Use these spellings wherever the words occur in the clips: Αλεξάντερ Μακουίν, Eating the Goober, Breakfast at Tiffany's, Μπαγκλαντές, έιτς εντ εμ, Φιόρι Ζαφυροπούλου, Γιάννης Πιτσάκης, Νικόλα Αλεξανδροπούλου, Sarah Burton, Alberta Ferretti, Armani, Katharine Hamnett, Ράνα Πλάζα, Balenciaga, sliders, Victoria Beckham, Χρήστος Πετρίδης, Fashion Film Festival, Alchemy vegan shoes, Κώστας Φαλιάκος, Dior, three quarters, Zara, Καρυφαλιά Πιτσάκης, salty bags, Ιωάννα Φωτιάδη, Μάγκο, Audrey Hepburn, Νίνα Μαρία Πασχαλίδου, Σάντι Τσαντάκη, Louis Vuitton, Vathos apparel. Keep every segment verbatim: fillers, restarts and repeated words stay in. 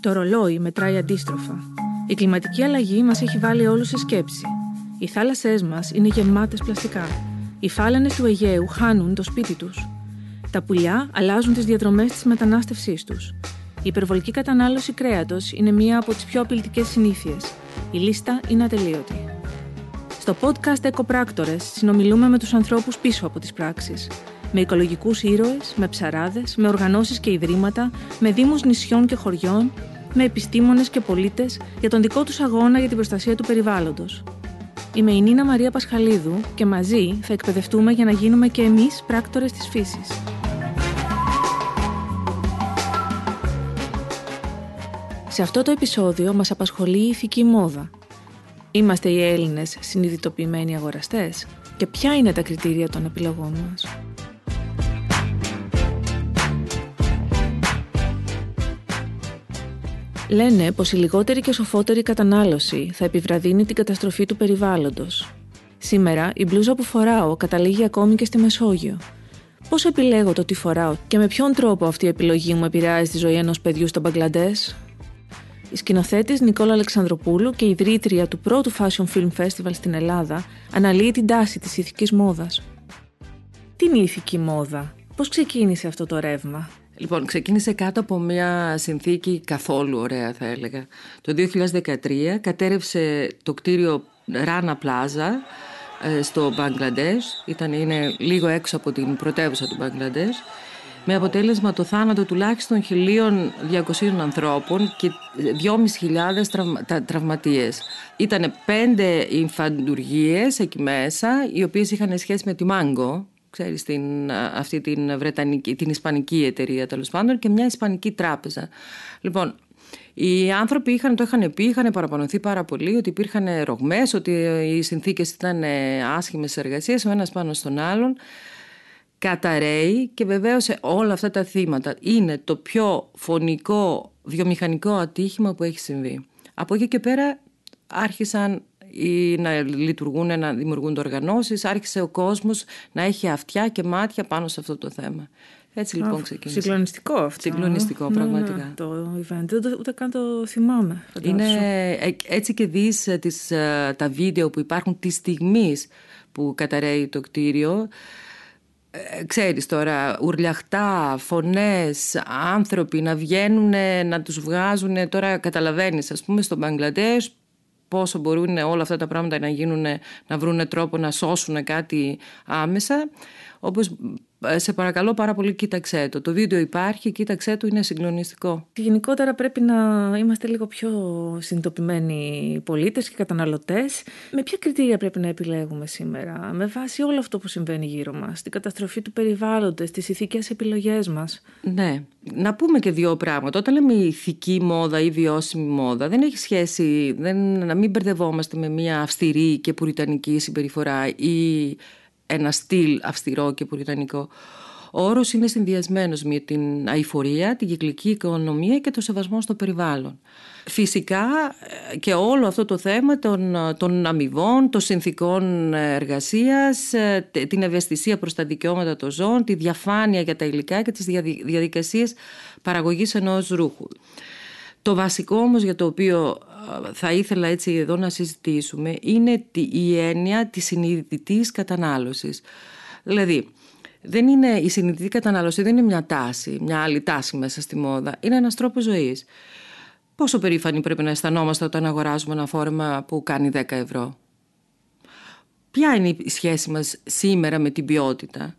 Το ρολόι μετράει αντίστροφα. Η κλιματική αλλαγή μας έχει βάλει όλους σε σκέψη. Οι θάλασσές μας είναι γεμάτες πλαστικά. Οι φάλαινες του Αιγαίου χάνουν το σπίτι τους. Τα πουλιά αλλάζουν τις διαδρομές της μετανάστευσής τους. Η υπερβολική κατανάλωση κρέατος είναι μία από τις πιο απειλητικές συνήθειες. Η λίστα είναι ατελείωτη. Στο podcast Εκοπράκτορες συνομιλούμε με τους ανθρώπους πίσω από τις πράξεις. Με οικολογικούς ήρωες, με ψαράδες, με οργανώσεις και ιδρύματα, με δήμους νησιών και χωριών, με επιστήμονες και πολίτες για τον δικό τους αγώνα για την προστασία του περιβάλλοντος. Είμαι η Νίνα Μαρία Πασχαλίδου και μαζί θα εκπαιδευτούμε για να γίνουμε και εμείς πράκτορες της φύσης. Σε αυτό το επεισόδιο μας απασχολεί η ηθική μόδα. Είμαστε οι Έλληνες συνειδητοποιημένοι αγοραστές και ποια είναι τα κριτήρια των επιλογών μας. Λένε πως η λιγότερη και σοφότερη κατανάλωση θα επιβραδύνει την καταστροφή του περιβάλλοντος. Σήμερα η μπλούζα που φοράω καταλήγει ακόμη και στη Μεσόγειο. Πώς επιλέγω το τι φοράω και με ποιον τρόπο αυτή η επιλογή μου επηρεάζει τη ζωή ενός παιδιού στο Μπαγκλαντές? Η σκηνοθέτης Νικόλα Αλεξανδροπούλου και η ιδρύτρια του πρώτου Fashion Film Festival στην Ελλάδα αναλύει την τάση της ηθικής μόδας. Τι είναι η ηθική μόδα? Πώς ξεκίνησε αυτό το ρεύμα? Λοιπόν, ξεκίνησε κάτω από μια συνθήκη καθόλου ωραία, θα έλεγα. Το δύο χιλιάδες δεκατρία κατέρευσε το κτίριο Ράνα Πλάζα στο Μπαγκλαντές. Ήταν, είναι λίγο έξω από την πρωτεύουσα του Μπαγκλαντές. Με αποτέλεσμα το θάνατο τουλάχιστον χίλια διακόσια ανθρώπων και δυόμισι χιλιάδες τραυμα, τραυματίες. Ήτανε πέντε υφαντουργίες εκεί μέσα, οι οποίες είχαν σχέση με τη Μάγκο, ξέρεις, την, αυτή την, Βρετανική, την ισπανική εταιρεία τέλος πάντων, και μια ισπανική τράπεζα. Λοιπόν, οι άνθρωποι είχαν, το είχαν πει, είχαν παραπονωθεί πάρα πολύ ότι υπήρχαν ρογμές, ότι οι συνθήκες ήταν άσχημες εργασίες, ο ένας πάνω στον άλλον. Καταραίει και βεβαίως όλα αυτά τα θύματα. Είναι το πιο φωνικό βιομηχανικό ατύχημα που έχει συμβεί. Από εκεί και πέρα άρχισαν οι, να λειτουργούν, να δημιουργούνται οργανώσεις, άρχισε ο κόσμος να έχει αυτιά και μάτια πάνω σε αυτό το θέμα. Έτσι λοιπόν Αχ, ξεκίνησε. Συγκλονιστικό αυτό. Συγκλονιστικό, ναι, πραγματικά. Ναι, το event. Δεν το, ούτε καν το θυμάμαι. Είναι, έτσι και δεις τις, τα βίντεο που υπάρχουν τη στιγμή που καταραίει το κτίριο. Ξέρεις τώρα, ουρλιαχτά, φωνές, άνθρωποι να βγαίνουν, να τους βγάζουν. Τώρα καταλαβαίνεις, ας πούμε, στο Μπαγκλαντές πόσο μπορούν όλα αυτά τα πράγματα να γίνουν, να βρουν τρόπο να σώσουν κάτι άμεσα. Όπως, σε παρακαλώ πάρα πολύ, κοίταξέ το. Το βίντεο υπάρχει, κοίταξέ το, είναι συγκλονιστικό. Γενικότερα πρέπει να είμαστε λίγο πιο συνειδητοποιημένοι πολίτες και καταναλωτές. Με ποια κριτήρια πρέπει να επιλέγουμε σήμερα, με βάση όλο αυτό που συμβαίνει γύρω μας, την καταστροφή του περιβάλλοντος, τις ηθικές επιλογές μας? Ναι. Να πούμε και δύο πράγματα. Όταν λέμε ηθική μόδα ή βιώσιμη μόδα, δεν έχει σχέση, δεν, να μην μπερδευόμαστε με μια αυστηρή και πουριτανική συμπεριφορά ή ένα στυλ αυστηρό και πουριτανικό. Ο όρος είναι συνδυασμένος με την αειφορία, την κυκλική οικονομία και το σεβασμό στο περιβάλλον. Φυσικά και όλο αυτό το θέμα των, των αμοιβών, των συνθήκων εργασίας, την ευαισθησία προς τα δικαιώματα των ζώων, τη διαφάνεια για τα υλικά και τις διαδικασίες παραγωγής ενός ρούχου. Το βασικό όμως για το οποίο θα ήθελα έτσι εδώ να συζητήσουμε είναι η έννοια της συνειδητής κατανάλωσης. Δηλαδή, δεν είναι, η συνειδητή κατανάλωση δεν είναι μια τάση, μια άλλη τάση μέσα στη μόδα. Είναι ένας τρόπος ζωής. Πόσο περήφανοι πρέπει να αισθανόμαστε όταν αγοράζουμε ένα φόρεμα που κάνει δέκα ευρώ. Ποια είναι η σχέση μας σήμερα με την ποιότητα?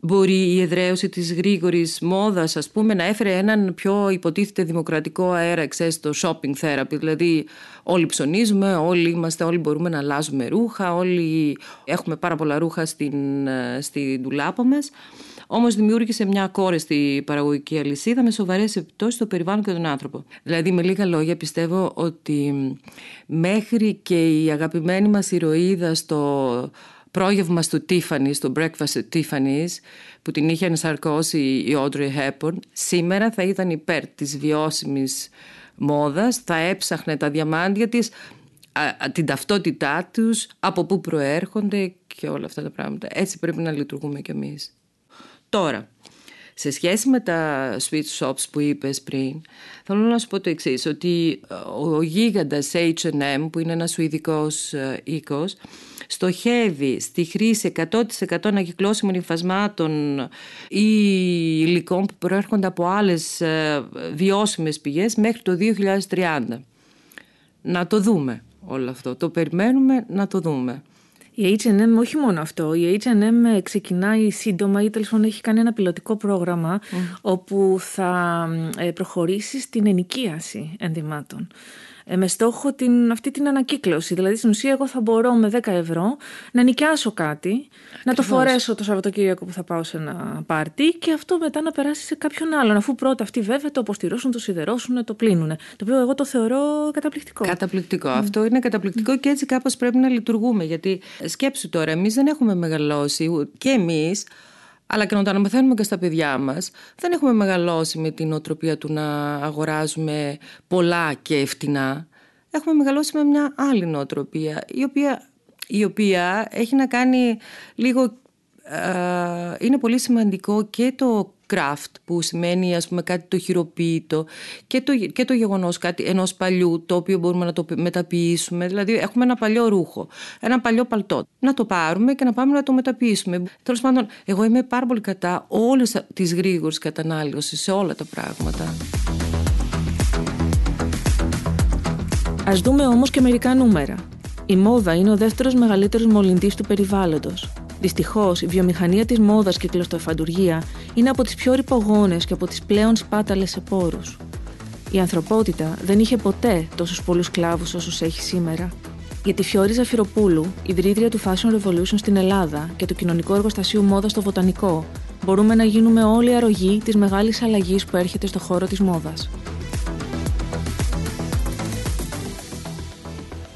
Μπορεί η εδραίωση της γρήγορης μόδας, ας πούμε, να έφερε έναν πιο υποτίθεται δημοκρατικό αέρα, ξέρεις, το shopping therapy. Δηλαδή όλοι ψωνίζουμε, όλοι είμαστε, όλοι μπορούμε να αλλάζουμε ρούχα, όλοι έχουμε πάρα πολλά ρούχα στην, στην ντουλάπα μας. Όμως δημιούργησε μια ακόρεστη παραγωγική αλυσίδα με σοβαρές επιπτώσεις στο περιβάλλον και τον άνθρωπο. Δηλαδή, με λίγα λόγια, πιστεύω ότι μέχρι και η αγαπημένη μας ηρωίδα στο πρόγευμα στο Tiffany's, στο Breakfast at Tiffany's, που την είχε ενσαρκώσει η Audrey Hepburn, σήμερα θα ήταν υπέρ της βιώσιμης μόδας, θα έψαχνε τα διαμάντια της, την ταυτότητά τους, από πού προέρχονται και όλα αυτά τα πράγματα. Έτσι πρέπει να λειτουργούμε κι εμείς. Τώρα, Σε σχέση με τα sweet shops που είπες πριν, θέλω να σου πω το εξής, ότι ο γίγαντας έιτς εντ εμ, που είναι ένας σουηδικός οίκος, στοχεύει στη χρήση εκατό τοις εκατό ανακυκλώσιμων υφασμάτων ή υλικών που προέρχονται από άλλες βιώσιμες πηγές μέχρι το δύο χιλιάδες τριάντα. Να το δούμε όλο αυτό. Το περιμένουμε να το δούμε. Η έιτς εντ εμ, όχι μόνο αυτό, η έιτς εντ εμ ξεκινάει σύντομα ή τέλος πάντων έχει κάνει ένα πιλωτικό πρόγραμμα mm. όπου θα προχωρήσει στην ενοικίαση ενδυμάτων. Με στόχο την, αυτή την ανακύκλωση. Δηλαδή, στην ουσία, εγώ θα μπορώ με δέκα ευρώ να νοικιάσω κάτι, ακριβώς, να το φορέσω το Σαββατοκύριακο που θα πάω σε ένα πάρτι και αυτό μετά να περάσει σε κάποιον άλλον. Αφού πρώτα αυτοί βέβαια το αποστηρώσουν, το σιδερώσουν, το πλύνουνε. Το οποίο εγώ το θεωρώ καταπληκτικό. Καταπληκτικό. Mm. Αυτό είναι καταπληκτικό mm. και έτσι κάπως πρέπει να λειτουργούμε. Γιατί σκέψου τώρα, εμείς δεν έχουμε μεγαλώσει και εμείς. Αλλά και να το αναμαθαίνουμε και στα παιδιά μας, δεν έχουμε μεγαλώσει με την οτροπία του να αγοράζουμε πολλά και φτηνά. Έχουμε μεγαλώσει με μια άλλη νοοτροπία, η οποία, η οποία έχει να κάνει λίγο... Ε, είναι πολύ σημαντικό και το craft, που σημαίνει ας πούμε κάτι το χειροποίητο, και το, και το γεγονός κάτι ενός παλιού, το οποίο μπορούμε να το μεταποιήσουμε. Δηλαδή έχουμε ένα παλιό ρούχο, ένα παλιό παλτό, να το πάρουμε και να πάμε να το μεταποιήσουμε. Τέλος πάντων, εγώ είμαι πάρα πολύ κατά όλες τις γρήγορες κατανάλωσης σε όλα τα πράγματα. Ας δούμε όμως και μερικά νούμερα. Η μόδα είναι ο δεύτερος μεγαλύτερος μολυντής του περιβάλλοντος. Δυστυχώς, η βιομηχανία της μόδας και η κλωστοφαντουργία είναι από τις πιο ρυπογόνες και από τις πλέον σπάταλες σε πόρους. Η ανθρωπότητα δεν είχε ποτέ τόσους πολλούς σκλάβους όσους έχει σήμερα. Για τη Φιόρι Ζαφυροπούλου, ιδρύτρια του Fashion Revolution στην Ελλάδα και του Κοινωνικού Εργοστασίου Μόδας στο Βοτανικό, μπορούμε να γίνουμε όλοι αρρωγοί της μεγάλης αλλαγής που έρχεται στο χώρο της μόδας.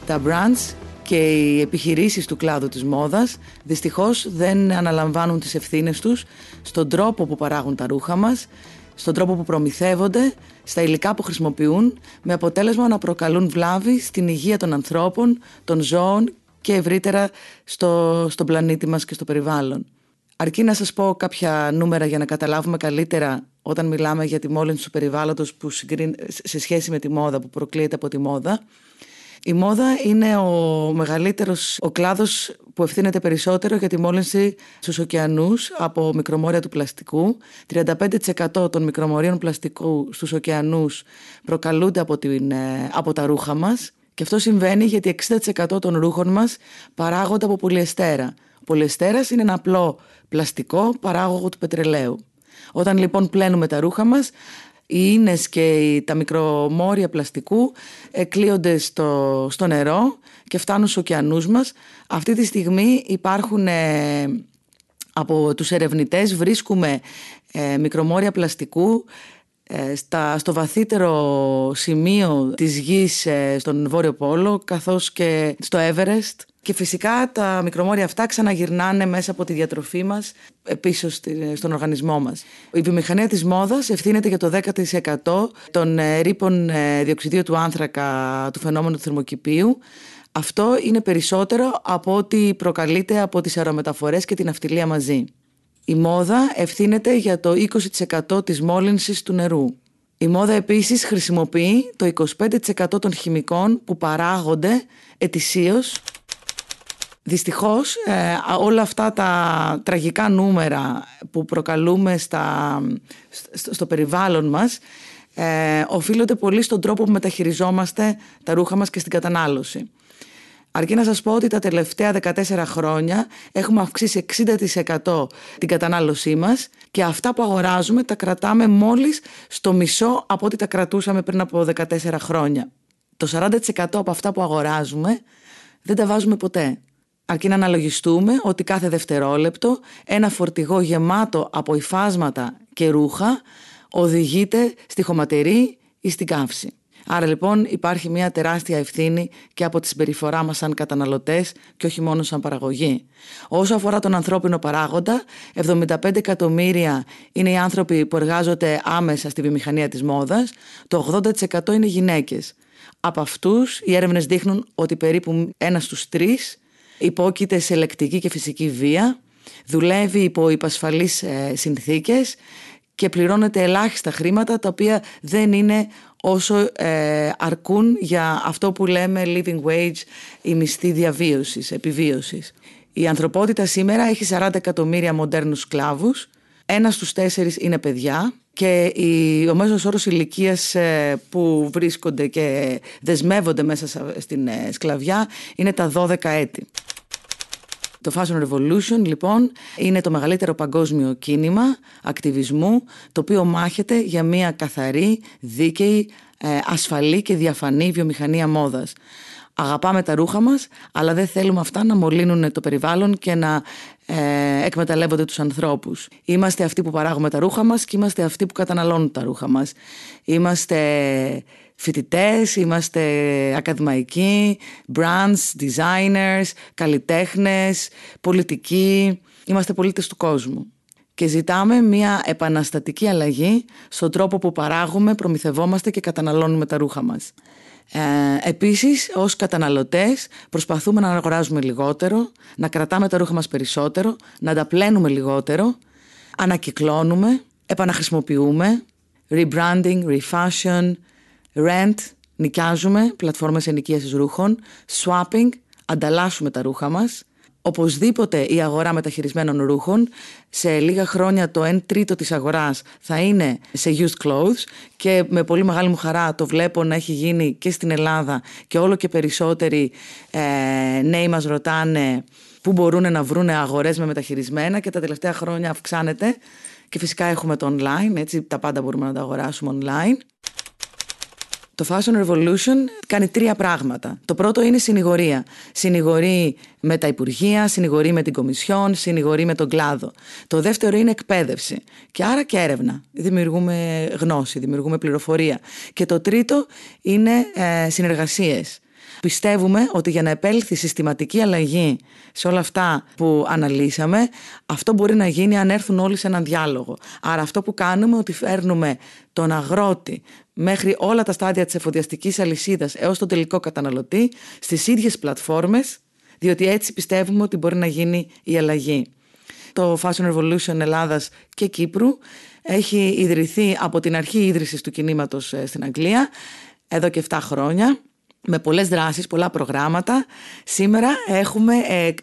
Τα brands και οι επιχειρήσεις του κλάδου της μόδας δυστυχώς δεν αναλαμβάνουν τις ευθύνες τους στον τρόπο που παράγουν τα ρούχα μας, στον τρόπο που προμηθεύονται, στα υλικά που χρησιμοποιούν, με αποτέλεσμα να προκαλούν βλάβη στην υγεία των ανθρώπων, των ζώων και ευρύτερα στο, στον πλανήτη μας και στο περιβάλλον. Αρκεί να σας πω κάποια νούμερα για να καταλάβουμε καλύτερα όταν μιλάμε για τη μόλυνση του περιβάλλοντος που συγκρίνει, σε σχέση με τη μόδα, που προκλείεται από τη μόδα. Η μόδα είναι ο μεγαλύτερος, ο κλάδος που ευθύνεται περισσότερο για τη μόλυνση στους ωκεανούς από μικρομόρια του πλαστικού. τριάντα πέντε τοις εκατό των μικρομορίων πλαστικού στους ωκεανούς προκαλούνται από, την, από τα ρούχα μας. Και αυτό συμβαίνει γιατί εξήντα τοις εκατό των ρούχων μας παράγονται από πολυεστέρα. Ο πολυεστέρας είναι ένα απλό πλαστικό παράγωγο του πετρελαίου. Όταν λοιπόν πλένουμε τα ρούχα μας, οι ίνες και τα μικρομόρια πλαστικού εκλείονται στο, στο νερό και φτάνουν στους ωκεανούς μας. Αυτή τη στιγμή υπάρχουν ε, από τους ερευνητές, βρίσκουμε ε, μικρομόρια πλαστικού ε, στα, στο βαθύτερο σημείο της γης, ε, στον Βόρειο Πόλο, καθώς και στο Everest. Και φυσικά τα μικρομόρια αυτά ξαναγυρνάνε μέσα από τη διατροφή μας πίσω στον οργανισμό μας. Η βιομηχανία της μόδας ευθύνεται για το δέκα τοις εκατό των ρήπων διοξιδίου του άνθρακα του φαινόμενου του θερμοκηπίου. Αυτό είναι περισσότερο από ό,τι προκαλείται από τις αερομεταφορές και την ναυτιλία μαζί. Η μόδα ευθύνεται για το είκοσι τοις εκατό της μόλυνσης του νερού. Η μόδα επίσης χρησιμοποιεί το είκοσι πέντε τοις εκατό των χημικών που παράγονται ετησίως. Δυστυχώς, ε, όλα αυτά τα τραγικά νούμερα που προκαλούμε στα, στο, στο περιβάλλον μας ε, οφείλονται πολύ στον τρόπο που μεταχειριζόμαστε τα ρούχα μας και στην κατανάλωση. Αρκεί να σας πω ότι τα τελευταία δεκατέσσερα χρόνια έχουμε αυξήσει εξήντα τοις εκατό την κατανάλωσή μας και αυτά που αγοράζουμε τα κρατάμε μόλις στο μισό από ό,τι τα κρατούσαμε πριν από δεκατέσσερα χρόνια. Το σαράντα τοις εκατό από αυτά που αγοράζουμε δεν τα βάζουμε ποτέ. Αρκεί να αναλογιστούμε ότι κάθε δευτερόλεπτο ένα φορτηγό γεμάτο από υφάσματα και ρούχα οδηγείται στη χωματερή ή στην καύση. Άρα λοιπόν υπάρχει μια τεράστια ευθύνη και από τη συμπεριφορά μας σαν καταναλωτές και όχι μόνο σαν παραγωγή. Όσο αφορά τον ανθρώπινο παράγοντα, εβδομήντα πέντε εκατομμύρια είναι οι άνθρωποι που εργάζονται άμεσα στη βιομηχανία της μόδας, το ογδόντα τοις εκατό είναι γυναίκες. Από αυτούς οι έρευνες δείχνουν ότι περίπου ένας στους τρεις υπόκειται σε λεκτική και φυσική βία, δουλεύει υπό υπασφαλείς συνθήκες και πληρώνετε ελάχιστα χρήματα τα οποία δεν είναι όσο ε, αρκούν για αυτό που λέμε living wage, η μισθή διαβίωσης, επιβίωσης. Η ανθρωπότητα σήμερα έχει σαράντα εκατομμύρια μοντέρνους σκλάβους, ένας στους τέσσερις είναι παιδιά και η, ο μέσος όρος ηλικίας ε, που βρίσκονται και δεσμεύονται μέσα στην ε, σκλαβιά είναι τα δώδεκα έτη. Το Fashion Revolution, λοιπόν, είναι το μεγαλύτερο παγκόσμιο κίνημα ακτιβισμού, το οποίο μάχεται για μια καθαρή, δίκαιη, ασφαλή και διαφανή βιομηχανία μόδας. Αγαπάμε τα ρούχα μας, αλλά δεν θέλουμε αυτά να μολύνουν το περιβάλλον και να ε, εκμεταλλεύονται τους ανθρώπους. Είμαστε αυτοί που παράγουμε τα ρούχα μας και είμαστε αυτοί που καταναλώνουν τα ρούχα μας. Είμαστε φοιτητές, είμαστε ακαδημαϊκοί, brands, designers, καλλιτέχνες, πολιτικοί. Είμαστε πολίτες του κόσμου. Και ζητάμε μια επαναστατική αλλαγή στον τρόπο που παράγουμε, προμηθευόμαστε και καταναλώνουμε τα ρούχα μας. Ε, επίσης, ως καταναλωτές προσπαθούμε να αγοράζουμε λιγότερο, να κρατάμε τα ρούχα μας περισσότερο, να τα πλένουμε λιγότερο, ανακυκλώνουμε, επαναχρησιμοποιούμε, rebranding, refashion, rent, νοικιάζουμε πλατφόρμες ενοικίασης ρούχων, swapping, ανταλλάσσουμε τα ρούχα μας. Οπωσδήποτε η αγορά μεταχειρισμένων ρούχων, σε λίγα χρόνια το ένα τρίτο της αγοράς θα είναι σε used clothes και με πολύ μεγάλη μου χαρά το βλέπω να έχει γίνει και στην Ελλάδα και όλο και περισσότεροι ε, νέοι μας ρωτάνε πού μπορούν να βρουν αγορές με μεταχειρισμένα και τα τελευταία χρόνια αυξάνεται και φυσικά έχουμε το online, έτσι τα πάντα μπορούμε να τα αγοράσουμε online. Το Fashion Revolution κάνει τρία πράγματα. Το πρώτο είναι συνηγορία. Συνηγορεί με τα Υπουργεία, συνηγορεί με την Κομισιόν, συνηγορεί με τον κλάδο. Το δεύτερο είναι εκπαίδευση. Και άρα και έρευνα. Δημιουργούμε γνώση, δημιουργούμε πληροφορία. Και το τρίτο είναι ε, συνεργασίες. Πιστεύουμε ότι για να επέλθει συστηματική αλλαγή σε όλα αυτά που αναλύσαμε, αυτό μπορεί να γίνει αν έρθουν όλοι σε έναν διάλογο. Άρα αυτό που κάνουμε, ότι φέρνουμε τον αγρότη μέχρι όλα τα στάδια της εφοδιαστικής αλυσίδας έως τον τελικό καταναλωτή στις ίδιες πλατφόρμες, διότι έτσι πιστεύουμε ότι μπορεί να γίνει η αλλαγή. Το Fashion Revolution Ελλάδας και Κύπρου έχει ιδρυθεί από την αρχή ίδρυσης του κινήματος στην Αγγλία, εδώ και επτά χρόνια. Με πολλές δράσεις, πολλά προγράμματα. Σήμερα έχουμε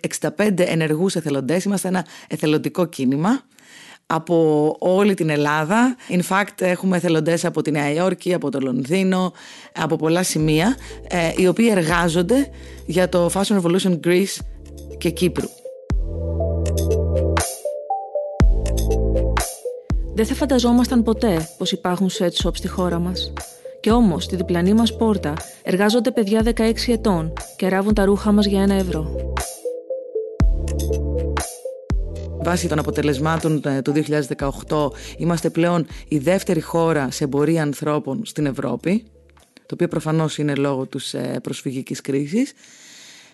εξήντα πέντε ενεργούς εθελοντές. Είμαστε ένα εθελοντικό κίνημα από όλη την Ελλάδα. In fact, έχουμε εθελοντές από τη Νέα Υόρκη, από το Λονδίνο, από πολλά σημεία, οι οποίοι εργάζονται για το Fashion Revolution Greece και Κύπρου. Δεν θα φανταζόμασταν ποτέ πως υπάρχουν set shops στη χώρα μας. Και όμως, στη διπλανή μας πόρτα εργάζονται παιδιά δεκαέξι ετών και ράβουν τα ρούχα μας για ένα ευρώ. Βάσει των αποτελεσμάτων του δύο χιλιάδες δεκαοκτώ, είμαστε πλέον η δεύτερη χώρα σε εμπορία ανθρώπων στην Ευρώπη, το οποίο προφανώς είναι λόγω της προσφυγικής κρίσης.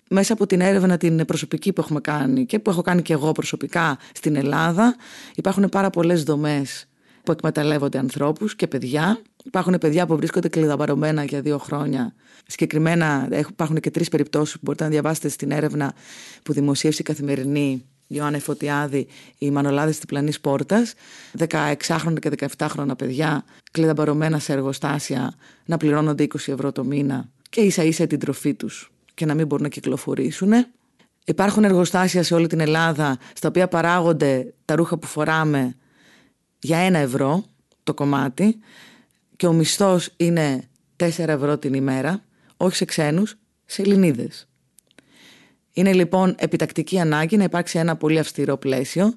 Μέσα από την έρευνα την προσωπική που έχουμε κάνει και που έχω κάνει και εγώ προσωπικά στην Ελλάδα, υπάρχουν πάρα πολλές δομές που εκμεταλλεύονται ανθρώπους και παιδιά. Υπάρχουν παιδιά που βρίσκονται κλειδαμπαρωμένα για δύο χρόνια. Συγκεκριμένα υπάρχουν και τρεις περιπτώσεις που μπορείτε να διαβάσετε στην έρευνα που δημοσίευσε η Καθημερινή, Ιωάννα Φωτιάδη, οι Μανωλάδες της διπλανής πόρτας. δεκαεξάχρονα και δεκαεπτάχρονα παιδιά κλειδαμπαρωμένα σε εργοστάσια να πληρώνονται είκοσι ευρώ το μήνα και ίσα ίσα την τροφή τους και να μην μπορούν να κυκλοφορήσουν. Υπάρχουν εργοστάσια σε όλη την Ελλάδα στα οποία παράγονται τα ρούχα που φοράμε για ένα ευρώ το κομμάτι. Και ο μισθός είναι τέσσερα ευρώ την ημέρα, όχι σε ξένους, σε Ελληνίδες. Είναι λοιπόν επιτακτική ανάγκη να υπάρξει ένα πολύ αυστηρό πλαίσιο.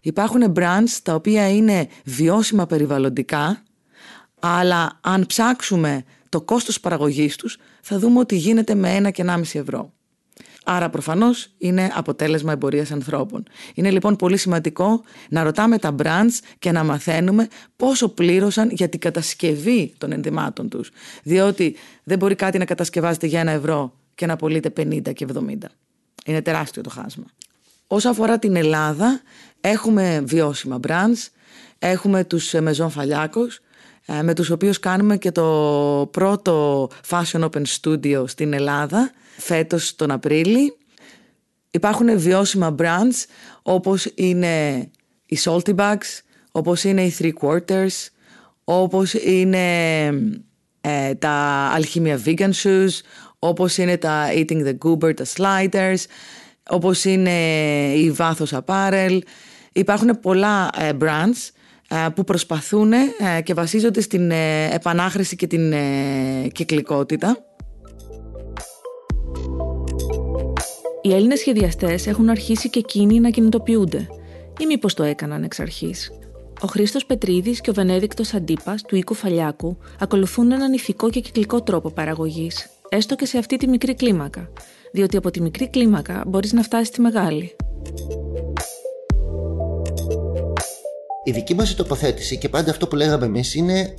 Υπάρχουν brands τα οποία είναι βιώσιμα περιβαλλοντικά, αλλά αν ψάξουμε το κόστος παραγωγής τους, θα δούμε ότι γίνεται με ένα και ένα κόμμα πέντε ευρώ. Άρα προφανώς είναι αποτέλεσμα εμπορίας ανθρώπων. Είναι λοιπόν πολύ σημαντικό να ρωτάμε τα brands και να μαθαίνουμε πόσο πλήρωσαν για την κατασκευή των ενδυμάτων τους. Διότι δεν μπορεί κάτι να κατασκευάζεται για ένα ευρώ και να πωλείται πενήντα και εβδομήντα. Είναι τεράστιο το χάσμα. Όσον αφορά την Ελλάδα, έχουμε βιώσιμα brands, έχουμε τους Maison Φαλιάκος, με τους οποίους κάνουμε και το πρώτο Fashion Open Studio στην Ελλάδα, φέτος τον Απρίλη. Υπάρχουν βιώσιμα brands όπως είναι οι salty bags, όπως είναι οι three quarters, όπως είναι ε, τα Alchemy vegan shoes, όπως είναι τα Eating the Goober, τα sliders, όπως είναι η Vathos apparel. Υπάρχουν πολλά ε, brands ε, που προσπαθούν ε, και βασίζονται στην ε, επανάχρηση και την ε, κυκλικότητα. Οι Έλληνες σχεδιαστές έχουν αρχίσει και εκείνοι να κινητοποιούνται. Ή μήπως το έκαναν εξ αρχής. Ο Χρήστος Πετρίδης και ο Βενέδικτος Αντίπας του οίκου Φαλιάκου ακολουθούν έναν ηθικό και κυκλικό τρόπο παραγωγής, έστω και σε αυτή τη μικρή κλίμακα, διότι από τη μικρή κλίμακα μπορείς να φτάσεις στη μεγάλη. Η δική μας τοποθέτηση, και πάντα αυτό που λέγαμε εμείς, είναι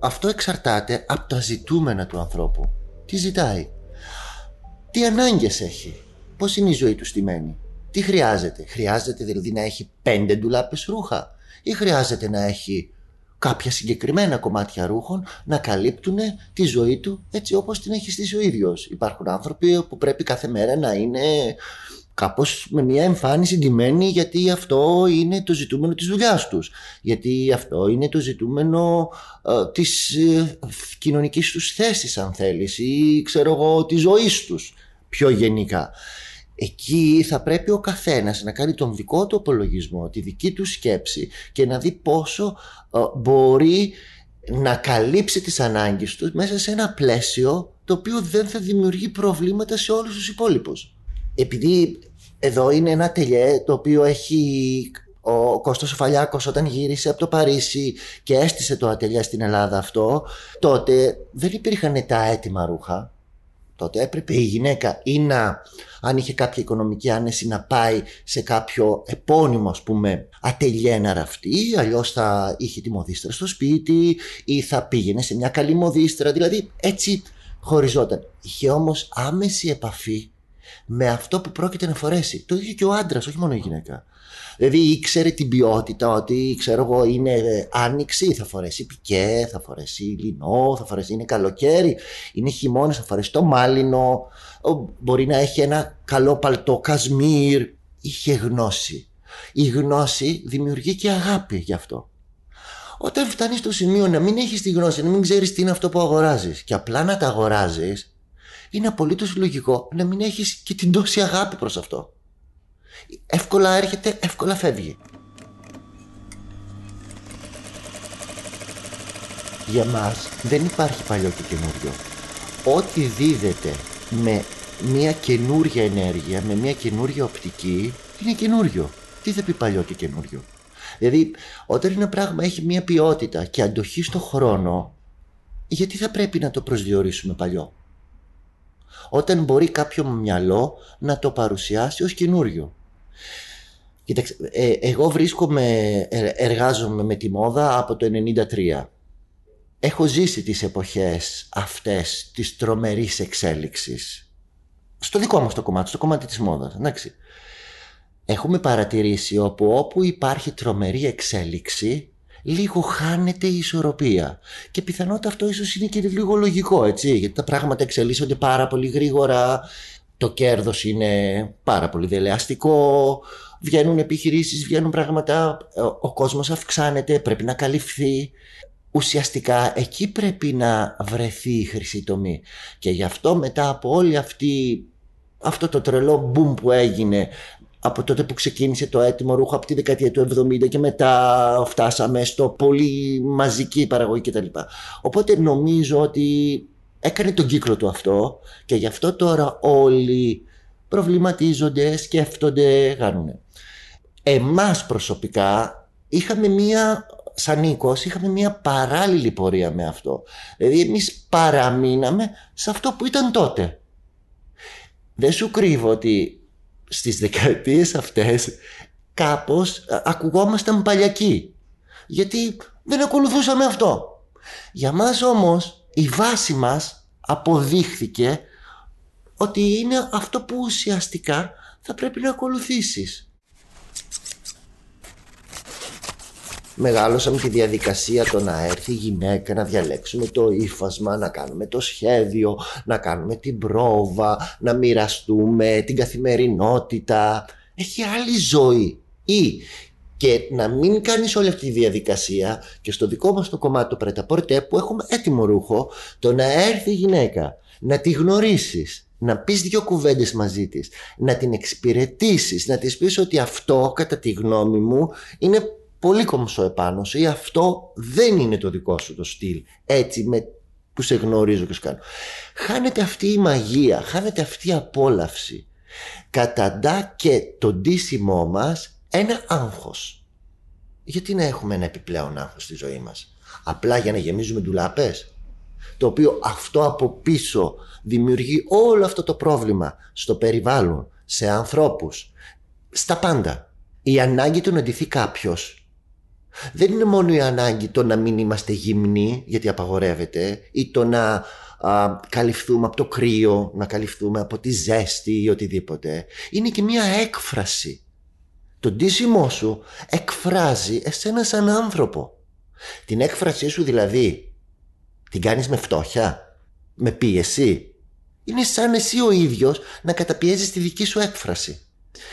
αυτό εξαρτάται από τα ζητούμενα του ανθρώπου. Τι ζητάει, τι ανάγκες έχει, πώς είναι η ζωή του στημένη, τι χρειάζεται. Χρειάζεται δηλαδή να έχει πέντε ντουλάπες ρούχα ή χρειάζεται να έχει κάποια συγκεκριμένα κομμάτια ρούχων να καλύπτουν τη ζωή του έτσι όπως την έχει στήσει ο ίδιος. Υπάρχουν άνθρωποι που πρέπει κάθε μέρα να είναι κάπως με μια εμφάνιση ντυμένη, γιατί αυτό είναι το ζητούμενο της δουλειάς τους, γιατί αυτό είναι το ζητούμενο ε, της ε, κοινωνικής τους θέσης, αν θέλεις, ή ξέρω εγώ της ζωής τους πιο γενικά. Εκεί θα πρέπει ο καθένας να κάνει τον δικό του απολογισμό, τη δική του σκέψη και να δει πόσο ε, μπορεί να καλύψει τις ανάγκες του μέσα σε ένα πλαίσιο το οποίο δεν θα δημιουργεί προβλήματα σε όλους τους υπόλοιπους. Επειδή εδώ είναι ένα τελιέ το οποίο έχει ο Κώστας Φαλιάκος όταν γύρισε από το Παρίσι και έστησε το ατελιέ στην Ελλάδα αυτό, τότε δεν υπήρχαν τα έτοιμα ρούχα. Τότε έπρεπε η γυναίκα ή να, αν είχε κάποια οικονομική άνεση, να πάει σε κάποιο επώνυμο, ας πούμε, ατελιέ να ραφτεί, αλλιώς θα είχε τη μοδίστρα στο σπίτι ή θα πήγαινε σε μια καλή μοδίστρα. Δηλαδή έτσι χωριζόταν. Είχε όμως άμεση επαφή με αυτό που πρόκειται να φορέσει. Το ίδιο και ο άντρας, όχι μόνο η γυναίκα. Δηλαδή ήξερε την ποιότητα, ότι ξέρω εγώ είναι άνοιξη, θα φορέσει πικέ, θα φορέσει λινό, θα φορέσει, είναι καλοκαίρι, είναι χειμώνας, θα φορέσει το μάλινο, μπορεί να έχει ένα καλό παλτό κασμίρ. Είχε γνώση. Η γνώση δημιουργεί και αγάπη γι' αυτό. Όταν φτάνεις στο σημείο να μην έχεις τη γνώση, να μην ξέρεις τι είναι αυτό που αγοράζεις και απλά να τα αγοράζεις, είναι απολύτως λογικό να μην έχεις και την τόση αγάπη προς αυτό. Εύκολα έρχεται, εύκολα φεύγει. Για μας δεν υπάρχει παλιό και καινούριο. Ό,τι δίδεται με μια καινούρια ενέργεια, με μια καινούρια οπτική, είναι καινούριο. Τι θα πει παλιό και καινούριο? Δηλαδή, όταν ένα πράγμα έχει μια ποιότητα και αντοχή στο χρόνο, γιατί θα πρέπει να το προσδιορίσουμε παλιό, όταν μπορεί κάποιο μυαλό να το παρουσιάσει ως καινούριο? Κοίταξε, ε, εγώ βρίσκομαι, εργάζομαι με τη μόδα από το ενενήντα τρία. Έχω ζήσει τις εποχές αυτές της τρομερής εξέλιξης. Στο δικό μας το κομμάτι, στο κομμάτι της μόδας, εντάξει. Έχουμε παρατηρήσει όπου όπου υπάρχει τρομερή εξέλιξη, λίγο χάνεται η ισορροπία. Και πιθανότατα αυτό ίσως είναι και λίγο λογικό, έτσι, γιατί τα πράγματα εξελίσσονται πάρα πολύ γρήγορα, το κέρδος είναι πάρα πολύ δελεαστικό, βγαίνουν επιχειρήσεις, βγαίνουν πράγματα, ο κόσμος αυξάνεται, πρέπει να καλυφθεί. Ουσιαστικά εκεί πρέπει να βρεθεί η χρυσή τομή. Και γι' αυτό μετά από όλη αυτή, αυτό το τρελό boom που έγινε, από τότε που ξεκίνησε το έτοιμο ρούχο από τη δεκαετία του εβδομήντα και μετά φτάσαμε στο πολύ μαζική παραγωγή κτλ. Οπότε νομίζω ότι έκανε τον κύκλο του αυτό και γι' αυτό τώρα όλοι προβληματίζονται, σκέφτονται, κάνουν. Εμάς προσωπικά είχαμε μία, σαν οίκος, είχαμε μία παράλληλη πορεία με αυτό. Δηλαδή εμείς παραμείναμε σε αυτό που ήταν τότε. Δεν σου κρύβω ότι στις δεκαετίες αυτές κάπως ακουγόμασταν παλιακοί, γιατί δεν ακολουθούσαμε αυτό. Για μας όμως η βάση μας αποδείχθηκε ότι είναι αυτό που ουσιαστικά θα πρέπει να ακολουθήσεις. Μεγάλωσαμε τη διαδικασία το να έρθει η γυναίκα, να διαλέξουμε το ύφασμα, να κάνουμε το σχέδιο, να κάνουμε την πρόβα, να μοιραστούμε την καθημερινότητα. Έχει άλλη ζωή. Ή και να μην κάνεις όλη αυτή τη διαδικασία και στο δικό μας το κομμάτι του πρεταπόρτε που έχουμε έτοιμο ρούχο, το να έρθει η γυναίκα, να τη γνωρίσεις, να πεις δύο κουβέντες μαζί της, να την εξυπηρετήσεις, να της πεις ότι αυτό κατά τη γνώμη μου είναι πολύ κομψό επάνω σου ή αυτό δεν είναι το δικό σου το στυλ, έτσι με, που σε γνωρίζω και σου κάνω. Χάνεται αυτή η μαγεία, χάνεται αυτή η απόλαυση. Καταντά και το ντύσιμό μας ένα άγχος. Γιατί να έχουμε ένα επιπλέον άγχος στη ζωή μας, απλά για να γεμίζουμε ντουλάπες, το οποίο αυτό από πίσω δημιουργεί όλο αυτό το πρόβλημα στο περιβάλλον, σε ανθρώπους, στα πάντα. Η ανάγκη του να ντυθεί κάποιος δεν είναι μόνο η ανάγκη το να μην είμαστε γυμνοί, γιατί απαγορεύεται, ή το να α, καλυφθούμε από το κρύο, να καλυφθούμε από τη ζέστη ή οτιδήποτε. Είναι και μια έκφραση. Το ντύσιμό σου εκφράζει εσένα σαν άνθρωπο. Την έκφρασή σου δηλαδή την κάνεις με φτώχεια, με πίεση. Είναι σαν εσύ ο ίδιος να καταπιέζεις τη δική σου έκφραση.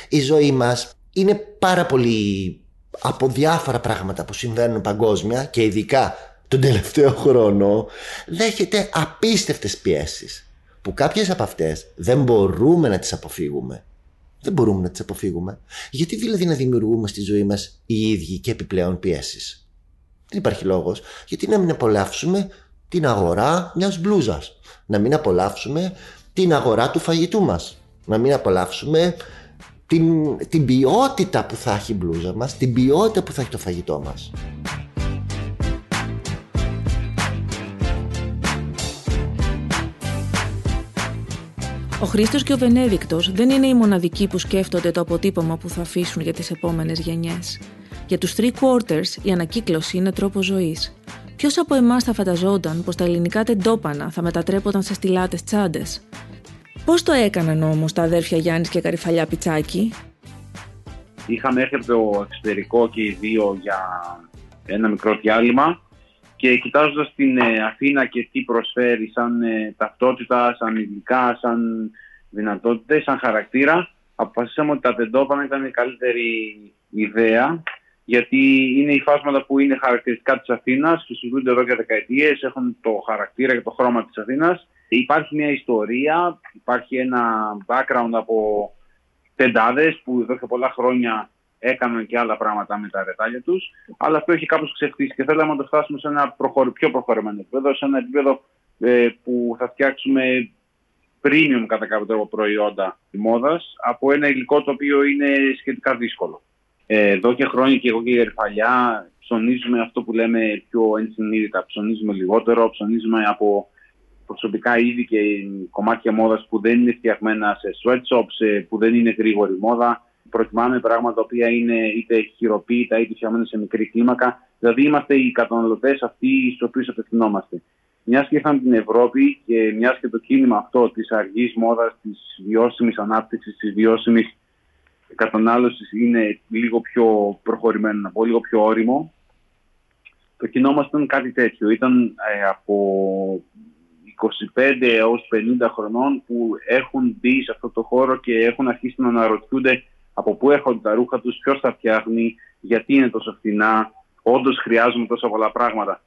Η ζωή μας είναι πάρα πολύ από διάφορα πράγματα που συμβαίνουν παγκόσμια και ειδικά τον τελευταίο χρόνο, δέχεται απίστευτες πιέσεις που κάποιες από αυτές δεν μπορούμε να τις αποφύγουμε. Δεν μπορούμε να τις αποφύγουμε. Γιατί δηλαδή να δημιουργούμε στη ζωή μας οι ίδιοι και επιπλέον πιέσεις? Δεν υπάρχει λόγος. Γιατί να μην απολαύσουμε την αγορά μιας μπλούζας, να μην απολαύσουμε την αγορά του φαγητού μας, να μην απολαύσουμε την, την ποιότητα που θα έχει η μπλούζα μας, την ποιότητα που θα έχει το φαγητό μας. Ο Χρήστος και ο Βενέδικτος δεν είναι οι μοναδικοί που σκέφτονται το αποτύπωμα που θα αφήσουν για τις επόμενες γενιές. Για τους three quarters η ανακύκλωση είναι τρόπος ζωής. Ποιος από εμάς θα φανταζόταν πως τα ελληνικά τεντόπανα θα μετατρέπονταν σε στιλάτες τσάντες? Πώς το έκαναν όμως τα αδέρφια Γιάννης και Καρυφαλιά Πιτσάκη? Είχαμε έρθει από το εξωτερικό και οι δύο για ένα μικρό διάλειμμα και κοιτάζοντας την Αθήνα και τι προσφέρει σαν ταυτότητα, σαν υλικά, σαν δυνατότητες, σαν χαρακτήρα, αποφασίσαμε ότι τα τεντόπανα ήταν η καλύτερη ιδέα, γιατί είναι οι φάσματα που είναι χαρακτηριστικά της Αθήνας, χρησιμοποιούνται εδώ και δεκαετίες, έχουν το χαρακτήρα και το χρώμα της Αθήνας. Υπάρχει μια ιστορία, υπάρχει ένα background από τεντάδες που εδώ και πολλά χρόνια έκαναν και άλλα πράγματα με τα ρετάλια τους, αλλά αυτό έχει κάπως ξεχτήσει και θέλαμε να το φτάσουμε σε ένα προχωρη, πιο προχωρημένο επίπεδο, σε ένα επίπεδο ε, που θα φτιάξουμε premium κατά κάποιο τρόπο προϊόντα μόδας από ένα υλικό το οποίο είναι σχετικά δύσκολο. Εδώ και χρόνια και εγώ και η Καρυφαλιά ψωνίζουμε αυτό που λέμε πιο ενσυνείδητα, ψωνίζουμε λιγότερο, ψωνίζουμε από προσωπικά είδη και κομμάτια μόδας που δεν είναι φτιαγμένα σε sweatshops, που δεν είναι γρήγορη μόδα. Προτιμάμε πράγματα τα οποία είναι είτε χειροποίητα είτε φτιαγμένα σε μικρή κλίμακα. Δηλαδή είμαστε οι καταναλωτές αυτοί στους οποίους απευθυνόμαστε. Μιας και ήρθαμε την Ευρώπη και μιας και το κίνημα αυτό της αργής μόδας, της βιώσιμης ανάπτυξης, της βιώσιμης κατανάλωσης είναι λίγο πιο προχωρημένο, να πω, λίγο πιο όριμο. Το κοινό μας ήταν κάτι τέτοιο. Ήταν ε, από είκοσι πέντε έως πενήντα χρονών που έχουν μπει σε αυτό το χώρο και έχουν αρχίσει να αναρωτιούνται από πού έρχονται τα ρούχα τους, ποιος τα φτιάχνει, γιατί είναι τόσο φθηνά, όντως χρειάζομαι τόσα πολλά πράγματα.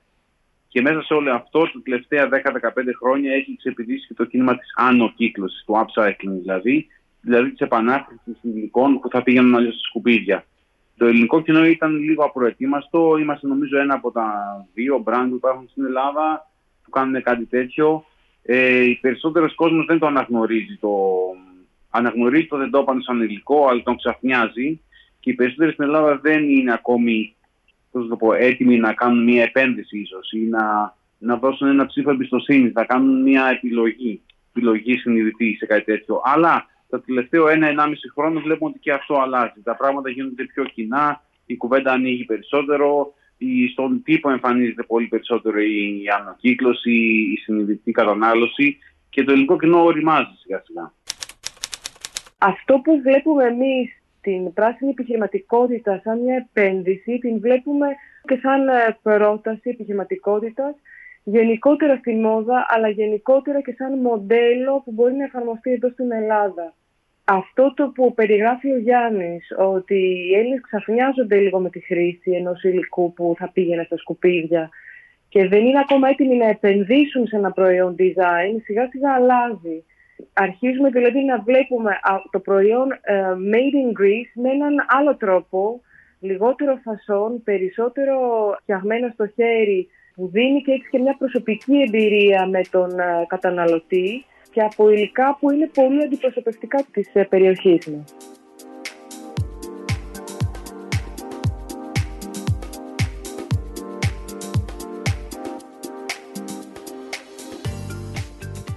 Και μέσα σε όλο αυτό, τα τελευταία δέκα με δεκαπέντε χρόνια έχει ξεπηδήσει και το κίνημα της ανακύκλωσης, του upcycling δηλαδή, δηλαδή της επανάκτησης υλικών που θα πήγαιναν αλλιώς στα σκουπίδια. Το ελληνικό κοινό ήταν λίγο απροετοίμαστο. Είμαστε νομίζω ένα από τα δύο μπραντ που υπάρχουν στην Ελλάδα που κάνουν κάτι τέτοιο. Ε, οι περισσότερος κόσμος δεν το αναγνωρίζει. Το... Αναγνωρίζει το τεντόπανο σαν υλικό, αλλά τον ξαφνιάζει. Και οι περισσότεροι στην Ελλάδα δεν είναι ακόμη πώς το πω, έτοιμοι να κάνουν μια επένδυση ίσως ή να, να δώσουν ένα ψήφο εμπιστοσύνης, να κάνουν μια επιλογή, επιλογή συνειδητή σε κάτι τέτοιο. Αλλά το τελευταίο ένα-ενάμιση χρόνο βλέπουμε ότι και αυτό αλλάζει. Τα πράγματα γίνονται πιο κοινά, η κουβέντα ανοίγει περισσότερο, στον τύπο εμφανίζεται πολύ περισσότερο η ανακύκλωση, η συνειδητή κατανάλωση και το ελληνικό κοινό οριμάζει σιγά-σιγά. Αυτό που βλέπουμε εμείς, την πράσινη επιχειρηματικότητα σαν μια επένδυση, την βλέπουμε και σαν πρόταση επιχειρηματικότητας, γενικότερα στη μόδα, αλλά γενικότερα και σαν μοντέλο που μπορεί να εφαρμοστεί εδώ στην Ελλάδα. Αυτό το που περιγράφει ο Γιάννης, ότι οι Έλληνες ξαφνιάζονται λίγο με τη χρήση ενός υλικού που θα πήγαινε στα σκουπίδια και δεν είναι ακόμα έτοιμοι να επενδύσουν σε ένα προϊόν design, σιγά σιγά αλλάζει. Αρχίζουμε δηλαδή να βλέπουμε το προϊόν uh, made in Greece με έναν άλλο τρόπο, λιγότερο φασόν, περισσότερο φτιαγμένο στο χέρι, που δίνει και έτσι και μια προσωπική εμπειρία με τον uh, καταναλωτή και από υλικά που είναι πολύ αντιπροσωπευτικά της uh, περιοχής μας.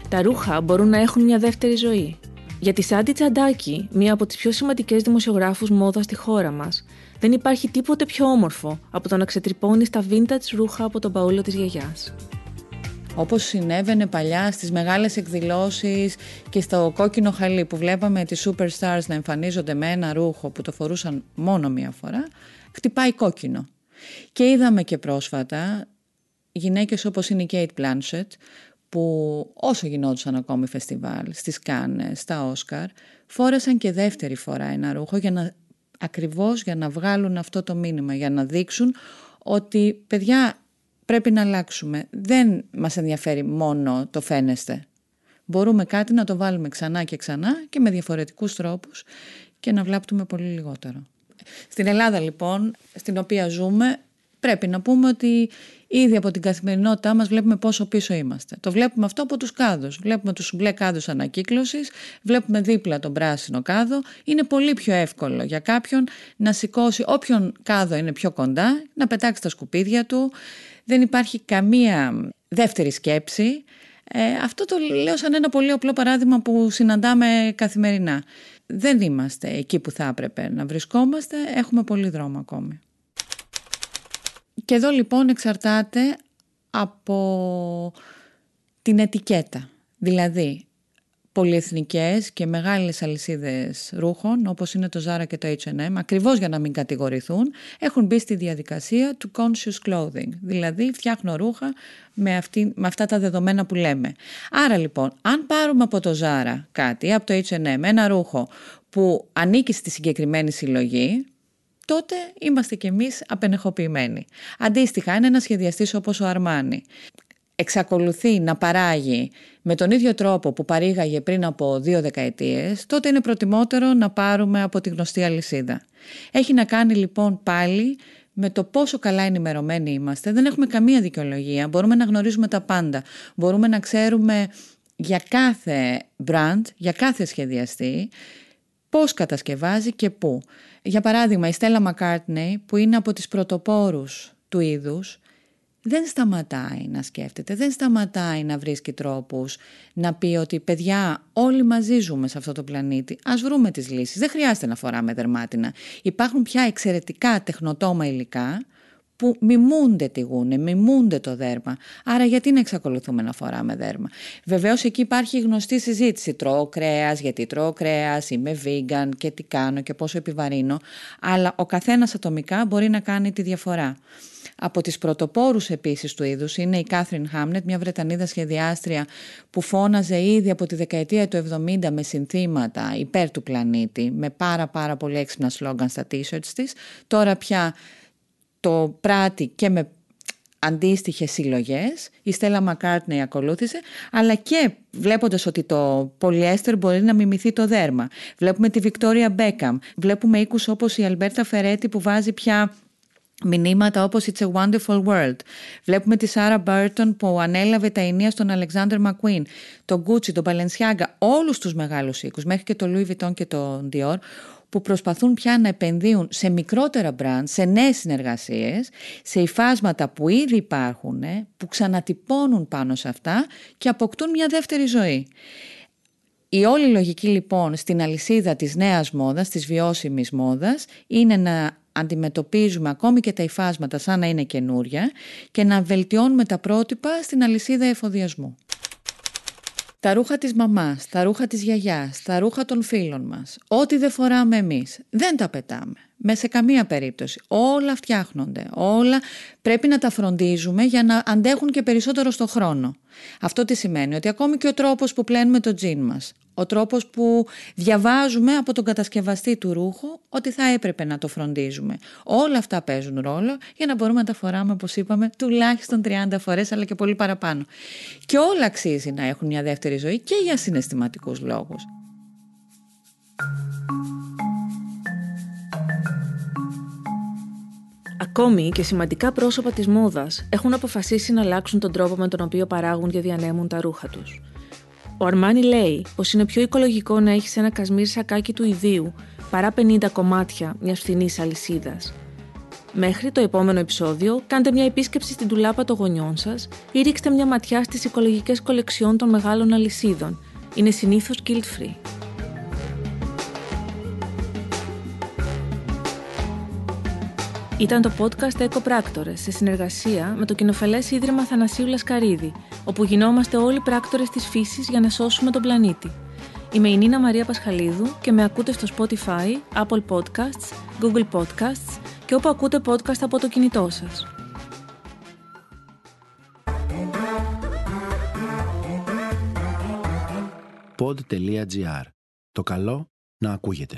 Τα ρούχα μπορούν να έχουν μια δεύτερη ζωή. Για τη Σάντι Τσαντάκη, μία από τις πιο σημαντικές δημοσιογράφους μόδας στη χώρα μας, δεν υπάρχει τίποτε πιο όμορφο από το να ξετρυπώνεις τα vintage ρούχα από τον παούλο της γιαγιάς. Όπως συνέβαινε παλιά στις μεγάλες εκδηλώσεις και στο κόκκινο χαλί που βλέπαμε τις superstars να εμφανίζονται με ένα ρούχο που το φορούσαν μόνο μία φορά, χτυπάει κόκκινο. Και είδαμε και πρόσφατα γυναίκες όπως είναι η Kate Blanchett, που όσο γινόντουσαν ακόμη φεστιβάλ, στις Κάνες, στα Όσκαρ, φόρεσαν και δεύτερη φορά ένα ρούχο για να, ακριβώς για να βγάλουν αυτό το μήνυμα, για να δείξουν ότι παιδιά πρέπει να αλλάξουμε. Δεν μας ενδιαφέρει μόνο το φαίνεστε. Μπορούμε κάτι να το βάλουμε ξανά και ξανά και με διαφορετικούς τρόπους και να βλάπτουμε πολύ λιγότερο. Στην Ελλάδα λοιπόν, στην οποία ζούμε, πρέπει να πούμε ότι ήδη από την καθημερινότητά μας βλέπουμε πόσο πίσω είμαστε. Το βλέπουμε αυτό από τους κάδους. Βλέπουμε τους μπλε κάδους ανακύκλωσης, βλέπουμε δίπλα τον πράσινο κάδο. Είναι πολύ πιο εύκολο για κάποιον να σηκώσει όποιον κάδο είναι πιο κοντά, να πετάξει τα σκουπίδια του. Δεν υπάρχει καμία δεύτερη σκέψη. Ε, αυτό το λέω σαν ένα πολύ απλό παράδειγμα που συναντάμε καθημερινά. Δεν είμαστε εκεί που θα έπρεπε να βρισκόμαστε. Έχουμε πολύ δρόμο ακόμη. Και εδώ λοιπόν εξαρτάται από την ετικέτα. Δηλαδή, πολυεθνικές και μεγάλες αλυσίδες ρούχων, όπως είναι το Zara και το έιτς εντ εμ, ακριβώς για να μην κατηγορηθούν, έχουν μπει στη διαδικασία του conscious clothing. Δηλαδή, φτιάχνω ρούχα με, αυτή, με αυτά τα δεδομένα που λέμε. Άρα λοιπόν, αν πάρουμε από το Zara κάτι, από το έιτς εντ εμ, ένα ρούχο που ανήκει στη συγκεκριμένη συλλογή, τότε είμαστε κι εμείς απενεχοποιημένοι. Αντίστοιχα, αν ένας σχεδιαστής όπως ο Αρμάνι εξακολουθεί να παράγει με τον ίδιο τρόπο που παρήγαγε πριν από δύο δεκαετίες, τότε είναι προτιμότερο να πάρουμε από τη γνωστή αλυσίδα. Έχει να κάνει λοιπόν πάλι με το πόσο καλά ενημερωμένοι είμαστε. Δεν έχουμε καμία δικαιολογία. Μπορούμε να γνωρίζουμε τα πάντα. Μπορούμε να ξέρουμε για κάθε brand, για κάθε σχεδιαστή, πώς κατασκευάζει και πού. Για παράδειγμα, η Stella McCartney, που είναι από τις πρωτοπόρους του είδους, δεν σταματάει να σκέφτεται, δεν σταματάει να βρίσκει τρόπους να πει ότι παιδιά, όλοι μαζί ζούμε σε αυτό το πλανήτη, ας βρούμε τις λύσεις, δεν χρειάζεται να φοράμε δερμάτινα. Υπάρχουν πια εξαιρετικά τεχνοτόμα υλικά που μιμούνται τη γούνη, μιμούνται το δέρμα. Άρα γιατί να εξακολουθούμε να φοράμε δέρμα. Βεβαίως εκεί υπάρχει η γνωστή συζήτηση. Τρώω κρέας, γιατί τρώω κρέας, είμαι vegan και τι κάνω και πόσο επιβαρύνω. Αλλά ο καθένας ατομικά μπορεί να κάνει τη διαφορά. Από τις πρωτοπόρους επίσης του είδους είναι η Katharine Hamnett, μια Βρετανίδα σχεδιάστρια που φώναζε ήδη από τη δεκαετία του εβδομήντα με συνθήματα υπέρ του πλανήτη, με πάρα πάρα πολύ έξυπνα σλόγγαν στα t-shirts της. Τώρα πια το πράττει και με αντίστοιχες συλλογές. Η Στέλλα Μακκάρτνεϊ ακολούθησε, αλλά και βλέποντας ότι το πολυέστερ μπορεί να μιμηθεί το δέρμα. Βλέπουμε τη Βικτόρια Μπέκαμ, βλέπουμε οίκους όπως η Αλμπέρτα Φερέτη που βάζει πια μηνύματα όπως It's a Wonderful World. Βλέπουμε τη Σάρα Μπέρτον που ανέλαβε τα ηνία στον Αλεξάνδερ Μακουίν, τον Gucci, τον Balenciaga, όλους τους μεγάλους οίκους, μέχρι και το Louis Vuitton και τον Dior, που προσπαθούν πια να επενδύουν σε μικρότερα brand, σε νέες συνεργασίες, σε υφάσματα που ήδη υπάρχουν, που ξανατυπώνουν πάνω σε αυτά και αποκτούν μια δεύτερη ζωή. Η όλη λογική λοιπόν στην αλυσίδα της νέας μόδας, της βιώσιμης μόδας, είναι να αντιμετωπίζουμε ακόμη και τα υφάσματα σαν να είναι καινούρια και να βελτιώνουμε τα πρότυπα στην αλυσίδα εφοδιασμού. Τα ρούχα της μαμάς, τα ρούχα της γιαγιάς, τα ρούχα των φίλων μας, ό,τι δεν φοράμε εμείς, δεν τα πετάμε. μέσα σε καμία περίπτωση. Όλα φτιάχνονται, όλα πρέπει να τα φροντίζουμε για να αντέχουν και περισσότερο στο χρόνο. Αυτό τι σημαίνει, ότι ακόμη και ο τρόπος που πλένουμε το τζιν μας, ο τρόπος που διαβάζουμε από τον κατασκευαστή του ρούχου ότι θα έπρεπε να το φροντίζουμε. Όλα αυτά παίζουν ρόλο για να μπορούμε να τα φοράμε, όπως είπαμε, τουλάχιστον τριάντα φορές, αλλά και πολύ παραπάνω. Και όλα αξίζει να έχουν μια δεύτερη ζωή και για συναισθηματικούς λόγους. Ακόμη και σημαντικά πρόσωπα της μόδας έχουν αποφασίσει να αλλάξουν τον τρόπο με τον οποίο παράγουν και διανέμουν τα ρούχα τους. Ο Αρμάνι λέει πως είναι πιο οικολογικό να έχεις ένα κασμίρι σακάκι του ιδίου παρά πενήντα κομμάτια μιας φθηνής αλυσίδας. Μέχρι το επόμενο επεισόδιο, κάντε μια επίσκεψη στην τουλάπα των γονιών σας ή ρίξτε μια ματιά στις οικολογικές κολεξιών των μεγάλων αλυσίδων. Είναι συνήθως guilt-free. Ήταν το podcast «Εκοπράκτορες» σε συνεργασία με το κοινοφελές Ίδρυμα Θανασίου Λασκαρίδη, όπου γινόμαστε όλοι πράκτορες της φύσης για να σώσουμε τον πλανήτη. Είμαι η Νίνα Μαρία Πασχαλίδου και με ακούτε στο Spotify, Apple Podcasts, Google Podcasts και όπου ακούτε podcast από το κινητό σας. pod τελεία gr. Το καλό να ακούγεται.